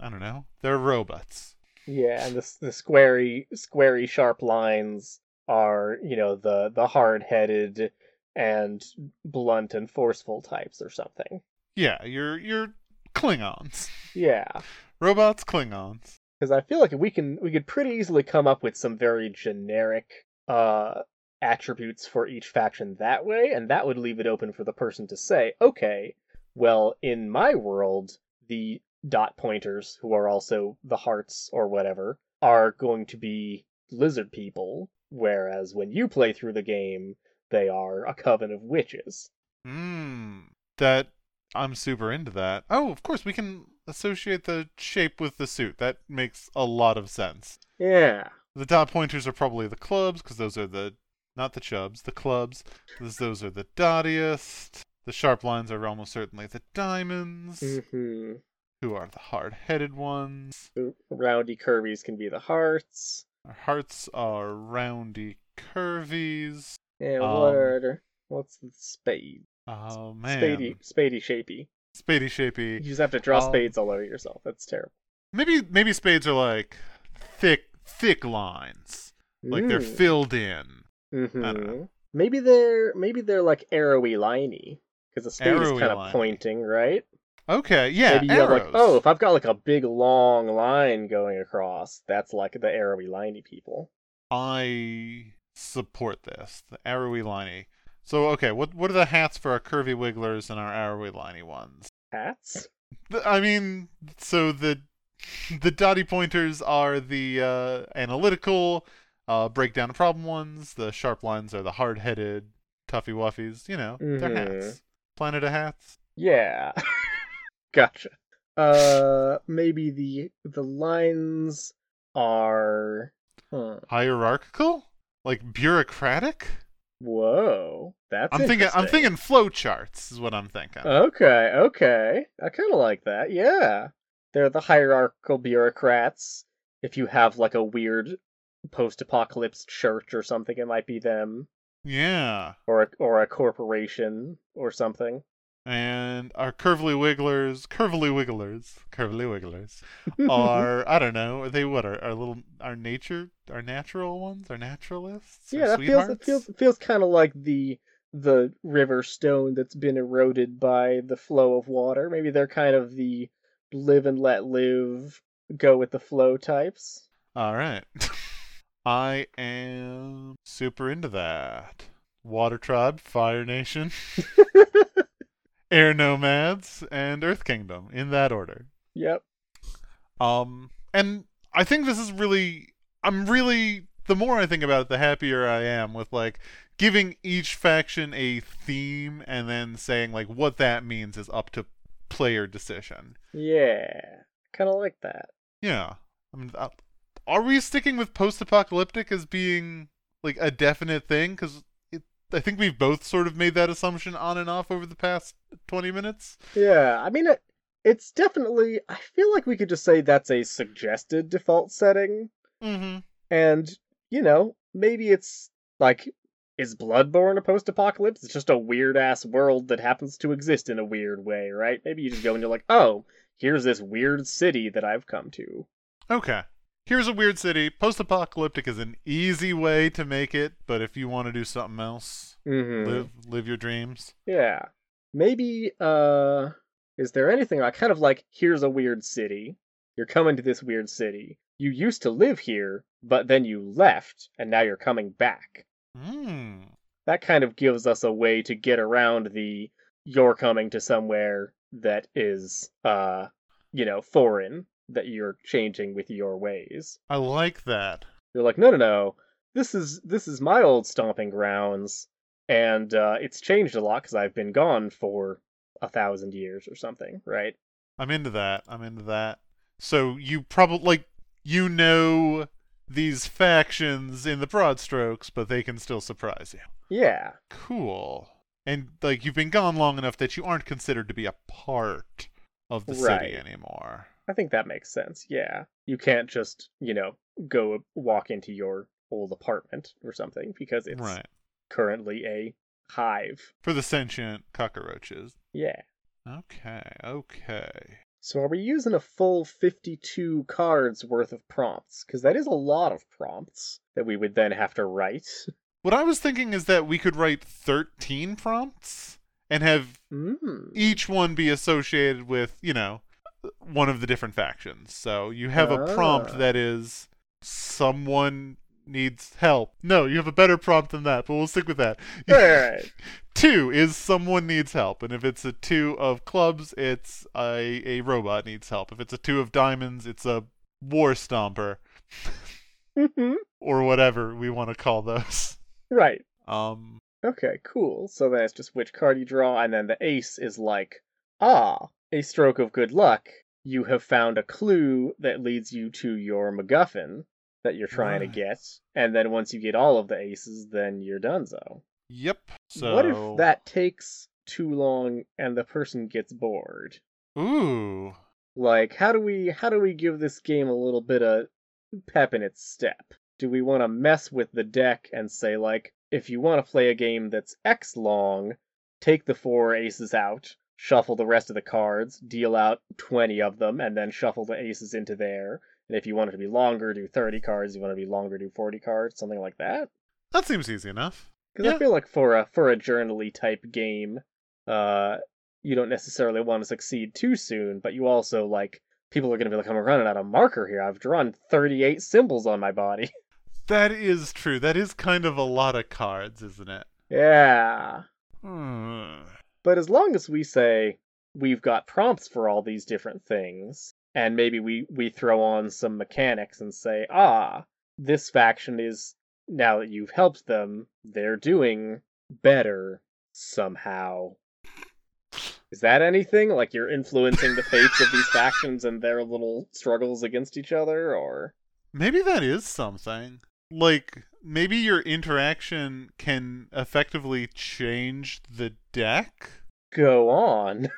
I don't know, they're robots. Yeah, and the the squarey, squarey sharp lines are, you know, the, the hard-headed and blunt and forceful types or something. Yeah, you're you're Klingons. Yeah. Robots, Klingons. Because I feel like we can we could pretty easily come up with some very generic uh, attributes for each faction that way, and that would leave it open for the person to say, okay, well, in my world, the dot pointers, who are also the hearts or whatever, are going to be lizard people, whereas when you play through the game, they are a coven of witches. Mmm. That, I'm super into that. Oh, of course, we can associate the shape with the suit. That makes a lot of sense. Yeah. The dot pointers are probably the clubs, because those are the, not the chubs, the clubs. Those are the dottiest. The sharp lines are almost certainly the diamonds. Mm-hmm. Who are the hard-headed ones? Roundy curvies can be the hearts. Our hearts are roundy curvies. Yeah, what um, are, what's the spade? Oh, man. Spadey, spadey shapey. Spadey shapey. You just have to draw um, spades all over yourself. That's terrible. Maybe maybe spades are like thick, thick lines. Like mm. they're filled in. Mm-hmm. I don't know. Maybe they're, maybe they're like arrowy liney. Because a spade arrowy is kind of pointing, right? Okay, yeah, maybe you arrows. Have like, oh, if I've got like a big long line going across, that's like the arrowy liney people. I support this, the arrowy liney. So, okay, what what are the hats for our curvy wigglers and our arrowy liney ones? Hats? I mean, so the the dotty pointers are the uh, analytical, uh, breakdown of problem ones. The sharp lines are the hard-headed toughy-wuffies. You know, mm-hmm. They're hats. Planet of hats. Yeah. Gotcha. Uh, maybe the the lines are huh. hierarchical, like bureaucratic. Whoa, that's I'm thinking. I'm thinking flowcharts is what I'm thinking. Okay, okay, I kind of like that. Yeah, they're the hierarchical bureaucrats. If you have like a weird post-apocalypse church or something, it might be them. Yeah, or a, or a corporation or something. And our curvly wigglers, curvly wigglers, curvly wigglers are, I don't know, are they what, are our little, our nature, our natural ones, our naturalists? Yeah, that feels, it feels, it feels kind of like the, the river stone that's been eroded by the flow of water. Maybe they're kind of the live and let live, go with the flow types. All right. I am super into that. Water tribe, Fire Nation. Air Nomads, and Earth Kingdom, in that order. Yep. Um, and I think this is really, I'm really, the more I think about it, the happier I am with, like, giving each faction a theme and then saying, like, what that means is up to player decision. Yeah. Kind of like that. Yeah. I mean, are we sticking with post-apocalyptic as being, like, a definite thing? Because I think we've both sort of made that assumption on and off over the past twenty minutes. Yeah, I mean, it, it's definitely, I feel like we could just say that's a suggested default setting. Mm-hmm. And, you know, maybe it's, like, is Bloodborne a post-apocalypse? It's just a weird-ass world that happens to exist in a weird way, right? Maybe you just go and you're like, oh, here's this weird city that I've come to. Okay. here's a weird city. Post-apocalyptic is an easy way to make it, but if you want to do something else, mm-hmm. live live your dreams. Yeah. Maybe, uh, is there anything like kind of like, here's a weird city. You're coming to this weird city. You used to live here, but then you left, and now you're coming back. Mm. That kind of gives us a way to get around the, you're coming to somewhere that is, uh, you know, foreign, that you're changing with your ways. I like that. You're like, no, no, no, this is, this is my old stomping grounds, and uh, it's changed a lot because I've been gone for a thousand years or something, right? I'm into that. I'm into that. So you probably, like, you know these factions in the broad strokes, but they can still surprise you. Yeah. Cool. And, like, you've been gone long enough that you aren't considered to be a part of the right. city anymore. I think that makes sense, yeah. You can't just, you know, go walk into your old apartment or something, because it's right. currently a hive. For the sentient cockroaches. Yeah. Okay, okay. So are we using a full fifty-two cards worth of prompts? Because that is a lot of prompts that we would then have to write. What I was thinking is that we could write thirteen prompts and have mm. each one be associated with, you know, one of the different factions. So you have ah. a prompt that is someone needs help. No, you have a better prompt than that, but we'll stick with that. All right. Two is someone needs help, and if it's a two of clubs, it's a a robot needs help. If it's a two of diamonds, it's a war stomper, mm-hmm. or whatever we want to call those. Right. Um. Okay. Cool. So that's just which card you draw, and then the ace is like, ah, a stroke of good luck. You have found a clue that leads you to your MacGuffin that you're trying right. to get, and then once you get all of the aces, then you're donezo. Yep. So what if that takes too long and the person gets bored? Ooh. Like, how do we how do we give this game a little bit of pep in its step? Do we want to mess with the deck and say, like, if you want to play a game that's X long, take the four aces out, shuffle the rest of the cards, deal out twenty of them, and then shuffle the aces into there. And if you want it to be longer, do thirty cards. If you want it to be longer, do forty cards. Something like that. That seems easy enough. Because yeah. I feel like for a for a journaly type game, uh, you don't necessarily want to succeed too soon, but you also, like, people are going to be like, I'm running out of marker here. I've drawn thirty-eight symbols on my body. That is true. That is kind of a lot of cards, isn't it? Yeah. Hmm. But as long as we say we've got prompts for all these different things, and maybe we, we throw on some mechanics and say, ah, this faction is... now that you've helped them, they're doing better somehow. Is that anything? Like, you're influencing the fates of these factions and their little struggles against each other, or? Maybe that is something. Like, maybe your interaction can effectively change the deck? Go on.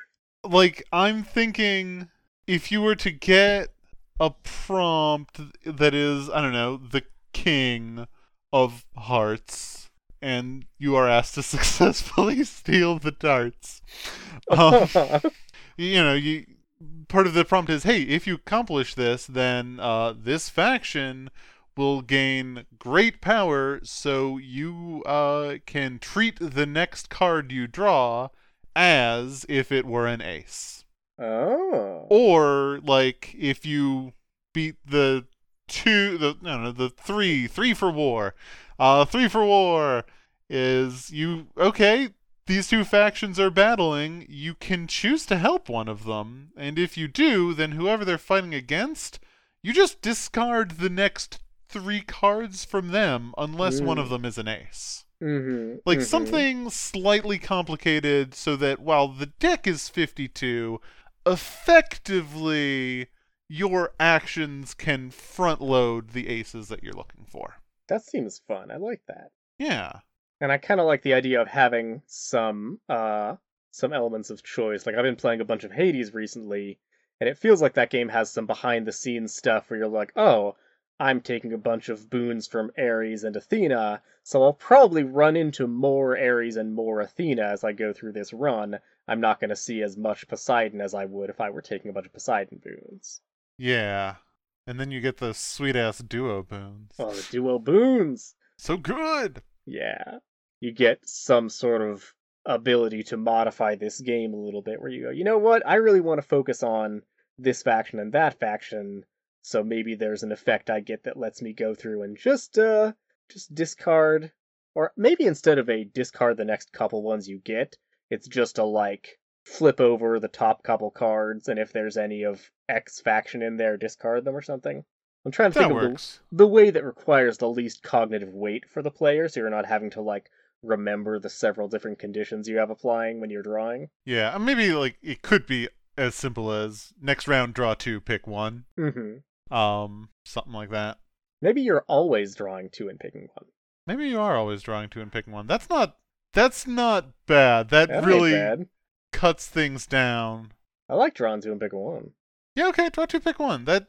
Like, I'm thinking, if you were to get a prompt that is, I don't know, the king of hearts, and you are asked to successfully steal the darts. Um, you know, you part of the prompt is, hey, if you accomplish this, then uh, this faction will gain great power, so you uh, can treat the next card you draw as if it were an ace. Oh. Or, like, if you beat the Two, the no, no, the three, three for war, uh, three for war is you. Okay, these two factions are battling. You can choose to help one of them, and if you do, then whoever they're fighting against, you just discard the next three cards from them, unless mm. one of them is an ace. Mm-hmm. Like mm-hmm. something slightly complicated, so that while the deck is fifty-two, effectively, your actions can front-load the aces that you're looking for. That seems fun. I like that. Yeah. And I kind of like the idea of having some uh, some elements of choice. Like, I've been playing a bunch of Hades recently, and it feels like that game has some behind-the-scenes stuff where you're like, oh, I'm taking a bunch of boons from Ares and Athena, so I'll probably run into more Ares and more Athena as I go through this run. I'm not going to see as much Poseidon as I would if I were taking a bunch of Poseidon boons. Yeah. And then you get the sweet-ass duo boons. Oh, the duo boons! So good! Yeah. You get some sort of ability to modify this game a little bit, where you go, you know what, I really want to focus on this faction and that faction, so maybe there's an effect I get that lets me go through and just, uh, just discard, or maybe instead of a discard the next couple ones you get, it's just a, like, flip over the top couple cards, and if there's any of X faction in there, discard them or something. I'm trying to that think works. of the, the way that requires the least cognitive weight for the player, so you're not having to, like, remember the several different conditions you have applying when you're drawing. Yeah, maybe, like, it could be as simple as next round, draw two, pick one. Mm-hmm. Um, something like that. Maybe you're always drawing two and picking one. Maybe you are always drawing two and picking one. That's not, that's not bad. That, that really... bad. Cuts things down. I like drawing two and pick one. Yeah, okay, draw two, pick one. That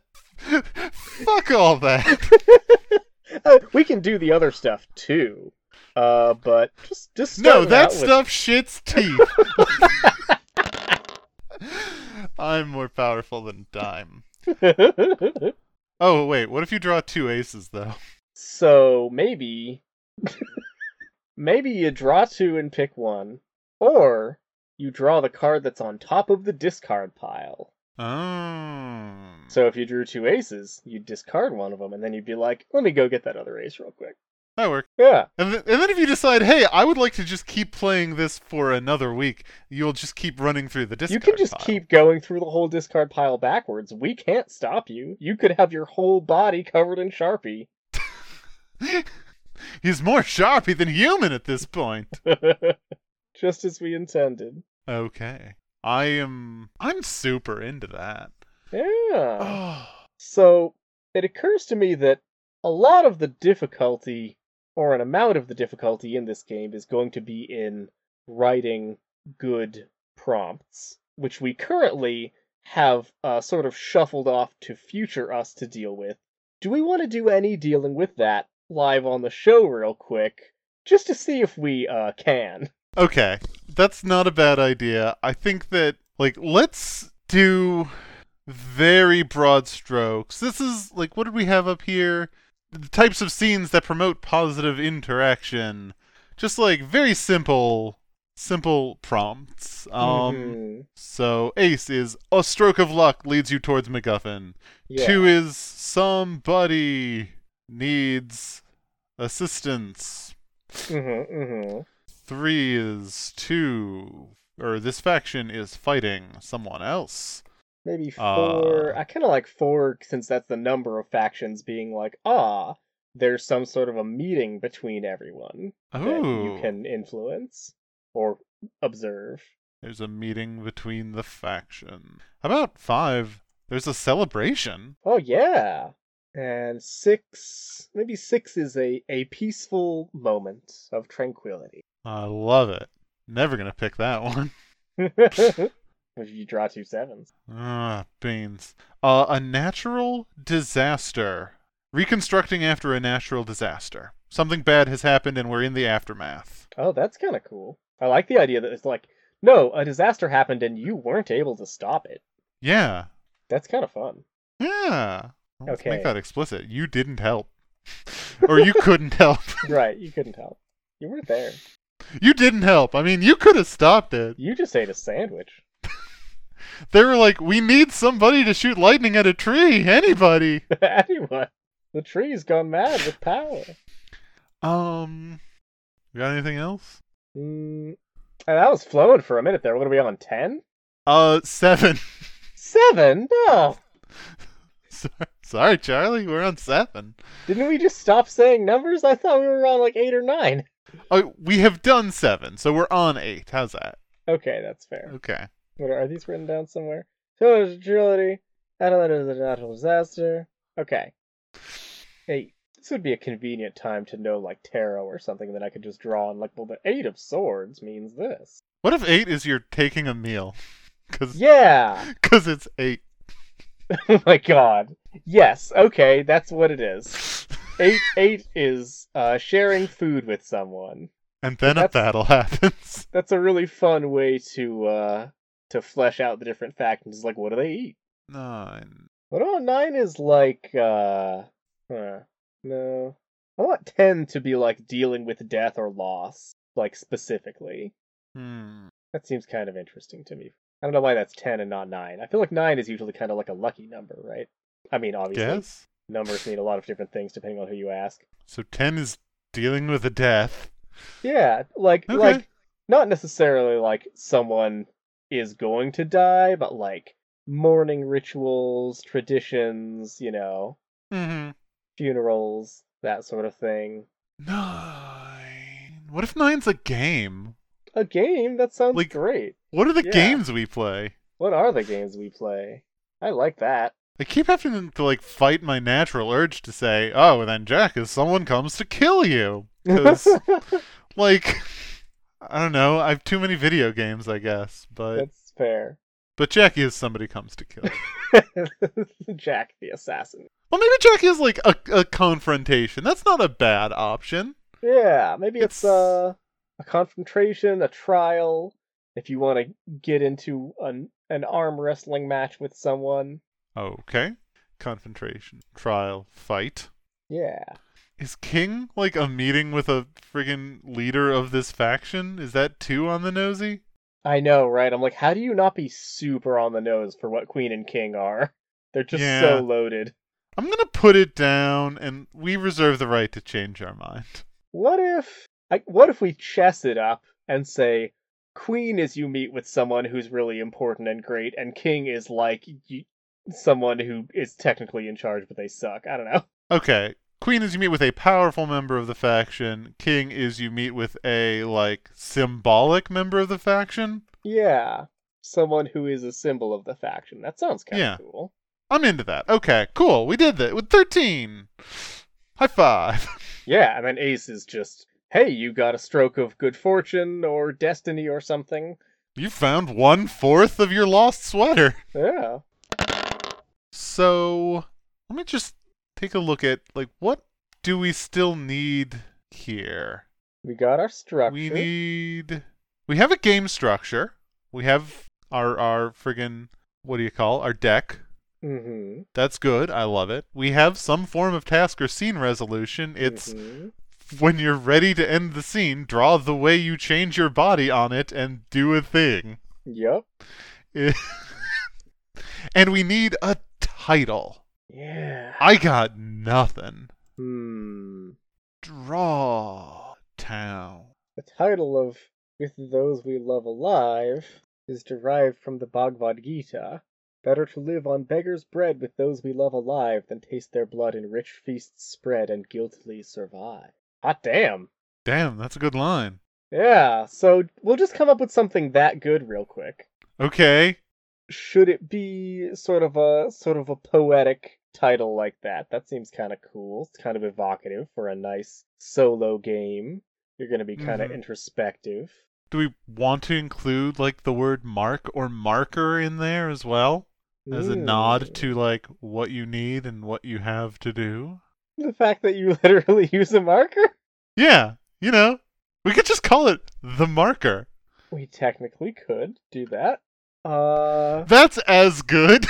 fuck all that. uh, we can do the other stuff too, uh, but just just no, that stuff with... shits teeth. I'm more powerful than Dime. Oh wait, what if you draw two aces though? So maybe, maybe you draw two and pick one, or. You draw the card that's on top of the discard pile. Oh. So if you drew two aces, you'd discard one of them, and then you'd be like, let me go get that other ace real quick. That works. Yeah. And, th- and then if you decide, hey, I would like to just keep playing this for another week, you'll just keep running through the discard pile. You can just pile. keep going through the whole discard pile backwards. We can't stop you. You could have your whole body covered in Sharpie. He's more Sharpie than human at this point. Just as we intended. Okay. I am... I'm super into that. Yeah. So, it occurs to me that a lot of the difficulty, or an amount of the difficulty in this game, is going to be in writing good prompts, which we currently have uh, sort of shuffled off to future us to deal with. Do we want to do any dealing with that live on the show real quick, just to see if we uh, can? Okay, that's not a bad idea. I think that, like, let's do very broad strokes. This is, like, what did we have up here? The types of scenes that promote positive interaction. Just, like, very simple, simple prompts. Um, mm-hmm. So, ace is, a stroke of luck leads you towards MacGuffin. Yeah. Two is, somebody needs assistance. Mm-hmm, mm-hmm. Three is two, or this faction is fighting someone else. Maybe four. Uh, I kind of like four since that's the number of factions being like, ah, there's some sort of a meeting between everyone oh. that you can influence or observe. There's a meeting between the faction. How about five? There's a celebration. Oh, yeah. And six, maybe six is a, a peaceful moment of tranquility. I love it. Never gonna pick that one. If you draw two sevens. Ah, beans. Uh, a natural disaster. Reconstructing after a natural disaster. Something bad has happened and we're in the aftermath. Oh, that's kind of cool. I like the idea that it's like, no, a disaster happened and you weren't able to stop it. Yeah. That's kind of fun. Yeah. Let's okay. make that explicit. You didn't help. Or you couldn't help. Right, you couldn't help. You weren't there. You didn't help. I mean, you could have stopped it. You just ate a sandwich. They were like, we need somebody to shoot lightning at a tree. Anybody. Anyone. The tree's gone mad with power. Um, you got anything else? Mm, that was flowing for a minute there. What are we on, ten? Uh, seven. Seven? No. Sorry, Charlie. We're on seven. Didn't we just stop saying numbers? I thought we were on like eight or nine. Oh, we have done seven, so we're on eight. How's that? Okay, that's fair. Okay. What are, are these written down somewhere? So there's agility. Adelaide is a natural disaster. Okay. Eight. This would be a convenient time to know, like, tarot or something that I could just draw and, like, well, the eight of swords means this. What if eight is you're taking a meal? Cause, yeah! Because it's eight. Oh my god. Yes, okay, that's what it is. Eight, eight is uh, sharing food with someone, and then that's, a battle happens. That's a really fun way to uh, to flesh out the different factions. Like, what do they eat? Nine. I don't want nine is like, uh, huh, no. I want ten to be like dealing with death or loss, like specifically. Hmm. That seems kind of interesting to me. I don't know why that's ten and not nine. I feel like nine is usually kind of like a lucky number, right? I mean, obviously, yes. Numbers mean a lot of different things depending on who you ask. So ten is dealing with a death. Yeah, like, okay. like not necessarily like someone is going to die, but like mourning rituals, traditions, you know, mm-hmm. funerals, that sort of thing. Nine. What if nine's a game? A game? That sounds like, great. What are the yeah. games we play? What are the games we play? I like that. I keep having to like fight my natural urge to say, "Oh, and then Jack, if someone comes to kill you," because, like, I don't know. I have too many video games, I guess. But that's fair. But Jackie is somebody comes to kill. Jack the assassin. Well, maybe Jackie is like a, a confrontation. That's not a bad option. Yeah, maybe it's, it's uh, a confrontation, a trial. If you want to get into an an arm wrestling match with someone. Okay. Confrontation, trial, fight. Yeah. Is King, like, a meeting with a friggin' leader of this faction? Is that too on the nosy? I know, right? I'm like, how do you not be super on the nose for what Queen and King are? They're just yeah. so loaded. I'm gonna put it down, and we reserve the right to change our mind. What if... I, what if we chess it up and say, Queen is you meet with someone who's really important and great, and King is, like... You, someone who is technically in charge, but they suck. I don't know. Okay. Queen is you meet with a powerful member of the faction. King is you meet with a, like, symbolic member of the faction. Yeah. Someone who is a symbol of the faction. That sounds kind of yeah. cool. I'm into that. Okay, cool. We did that with thirteen. High five. Yeah, and then Ace is just, hey, you got a stroke of good fortune or destiny or something. You found one-fourth of your lost sweater. Yeah. So, let me just take a look at, like, what do we still need here? We got our structure. We need... We have a game structure. We have our, our friggin', what do you call, our deck. Mm-hmm. That's good. I love it. We have some form of task or scene resolution. It's mm-hmm. when you're ready to end the scene, draw the way you change your body on it and do a thing. Yep. It... And we need a title. Yeah. I got nothing. Hmm. Draw Town. The title of With Those We Love Alive is derived from the Bhagavad Gita. Better to live on beggar's bread with those we love alive than taste their blood in rich feasts spread and guiltily survive. Hot damn. Damn, that's a good line. Yeah, so we'll just come up with something that good real quick. Okay. Should it be sort of a sort of a poetic title like that? That seems kind of cool. It's kind of evocative for a nice solo game. You're going to be kind of mm-hmm. introspective. Do we want to include like the word mark or marker in there as well? As mm. a nod to like what you need and what you have to do? The fact that you literally use a marker? Yeah, you know. We could just call it The Marker. We technically could do that. Uh... That's as good.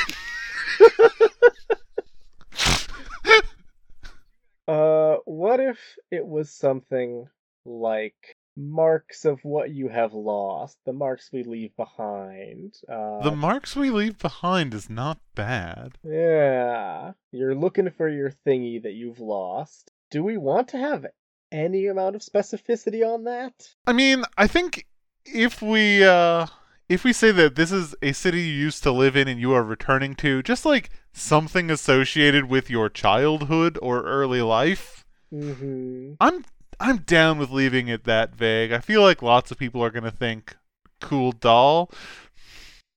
uh, what if it was something like marks of what you have lost, the marks we leave behind? Uh, the marks we leave behind is not bad. Yeah, you're looking for your thingy that you've lost. Do we want to have any amount of specificity on that? I mean, I think if we, uh... If we say that this is a city you used to live in and you are returning to, just like something associated with your childhood or early life, mm-hmm. I'm I'm down with leaving it that vague. I feel like lots of people are going to think, cool doll.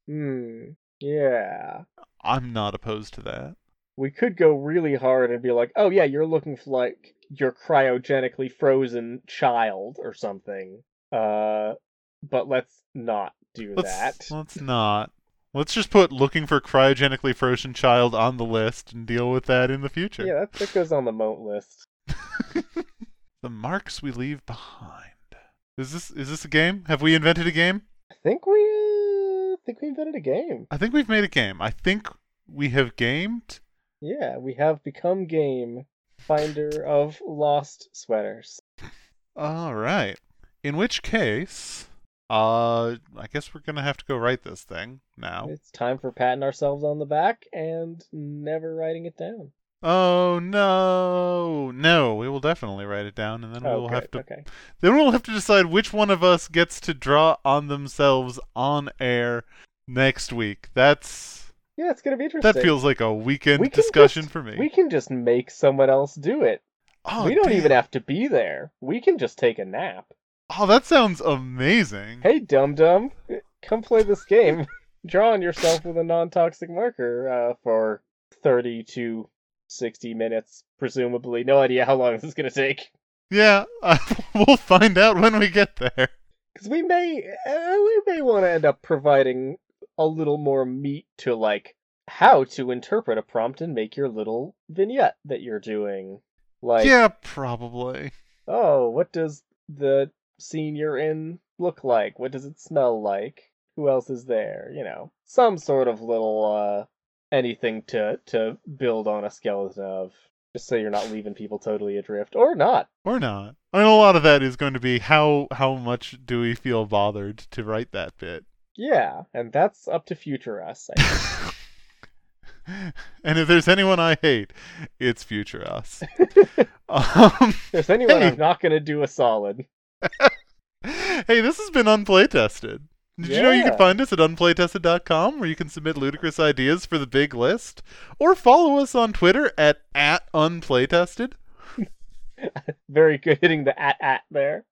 Mm, yeah. I'm not opposed to that. We could go really hard and be like, oh yeah, you're looking for like your cryogenically frozen child or something. Uh, but let's not. do let's, that. Let's not. Let's just put looking for cryogenically frozen child on the list and deal with that in the future. Yeah, that, that goes on the moat list. The marks we leave behind. Is this is this a game? Have we invented a game? I think we uh, think we invented a game. I think we've made a game. I think we have gamed? Yeah, we have become game. Finder of lost sweaters. All right. In which case, uh, I guess we're going to have to go write this thing now. It's time for patting ourselves on the back and never writing it down. Oh, no. No, we will definitely write it down, and then oh, we'll good. have to okay. Then we'll have to decide which one of us gets to draw on themselves on air next week. That's Yeah, it's going to be interesting. That feels like a weekend we discussion just, for me. We can just make someone else do it. Oh, we don't damn. even have to be there. We can just take a nap. Oh, that sounds amazing. Hey, dum-dum, come play this game. Draw on yourself with a non-toxic marker uh, for thirty to sixty minutes, presumably. No idea how long this is going to take. Yeah, uh, we'll find out when we get there. Because we may, uh, we may want to end up providing a little more meat to, like, how to interpret a prompt and make your little vignette that you're doing. Like, yeah, probably. Oh, what does the scene you're in look like? What does it smell like? Who else is there? You know, some sort of little, uh, anything to, to build on a skeleton of. Just so you're not leaving people totally adrift. Or not. Or not. I mean, a lot of that is going to be how, how much do we feel bothered to write that bit. Yeah, and that's up to future us, I think. And if there's anyone I hate, it's future us. um, if there's anyone hey. I'm not going to do a solid. Hey, this has been Unplaytested. Did yeah. you know you can find us at unplaytested dot com, where you can submit ludicrous ideas for the big list, or follow us on Twitter at, at Unplaytested. Very good hitting the at at there.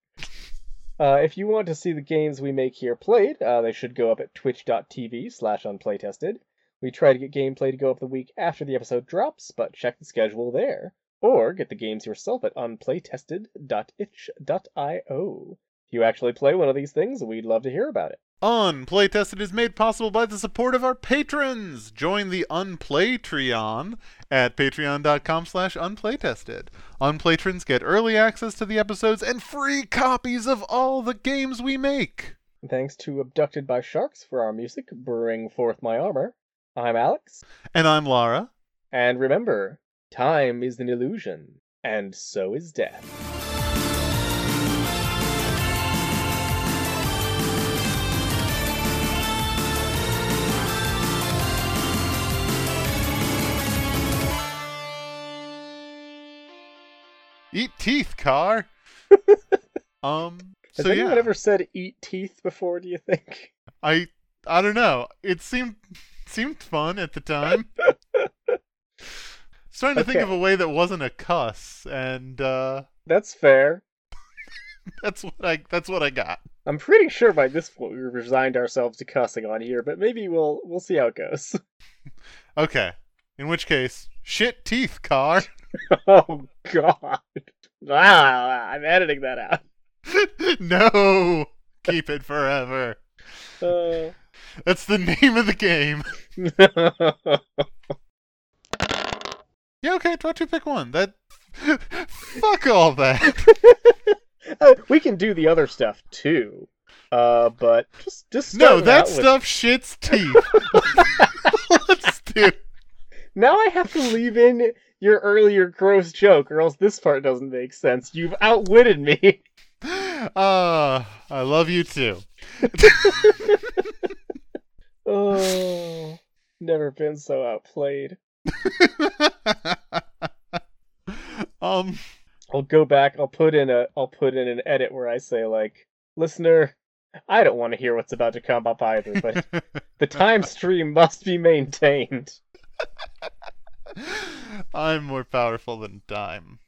Uh, if you want to see the games we make here played, uh, they should go up at twitch dot t v slash unplaytested. We try to get gameplay to go up the week after the episode drops, but check the schedule there. Or get the games yourself at unplaytested dot itch dot io. If you actually play one of these things, we'd love to hear about it. Unplaytested is made possible by the support of our patrons. Join the Unplaytreon at patreon dot com slash unplaytested. Unplaytrons get early access to the episodes and free copies of all the games we make. Thanks to Abducted by Sharks for our music, Bring Forth My Armor. I'm Alex. And I'm Lara. And remember, time is an illusion, and so is death. Eat teeth, car. um. Has so anyone yeah. ever said "eat teeth" before? Do you think? I I don't know. It seemed seemed fun at the time. I was trying to okay. think of a way that wasn't a cuss, and uh, that's fair. that's what I. That's what I got. I'm pretty sure by this point we've resigned ourselves to cussing on here, but maybe we'll we'll see how it goes. Okay. In which case, shit teeth, car. Oh, God. Ah, I'm editing that out. No! Keep it forever. Uh, That's the name of the game. Yeah, okay, try to pick one. That. Fuck all that. uh, we can do the other stuff, too. Uh, but just, just No, that stuff with... shits teeth. Let's do. Now I have to leave in your earlier gross joke, or else this part doesn't make sense. You've outwitted me. Ah, uh, I love you too. Oh, never been so outplayed. um, I'll go back. I'll put in a. I'll put in an edit where I say, like, listener, I don't want to hear what's about to come up either, but the time stream must be maintained. I'm more powerful than time.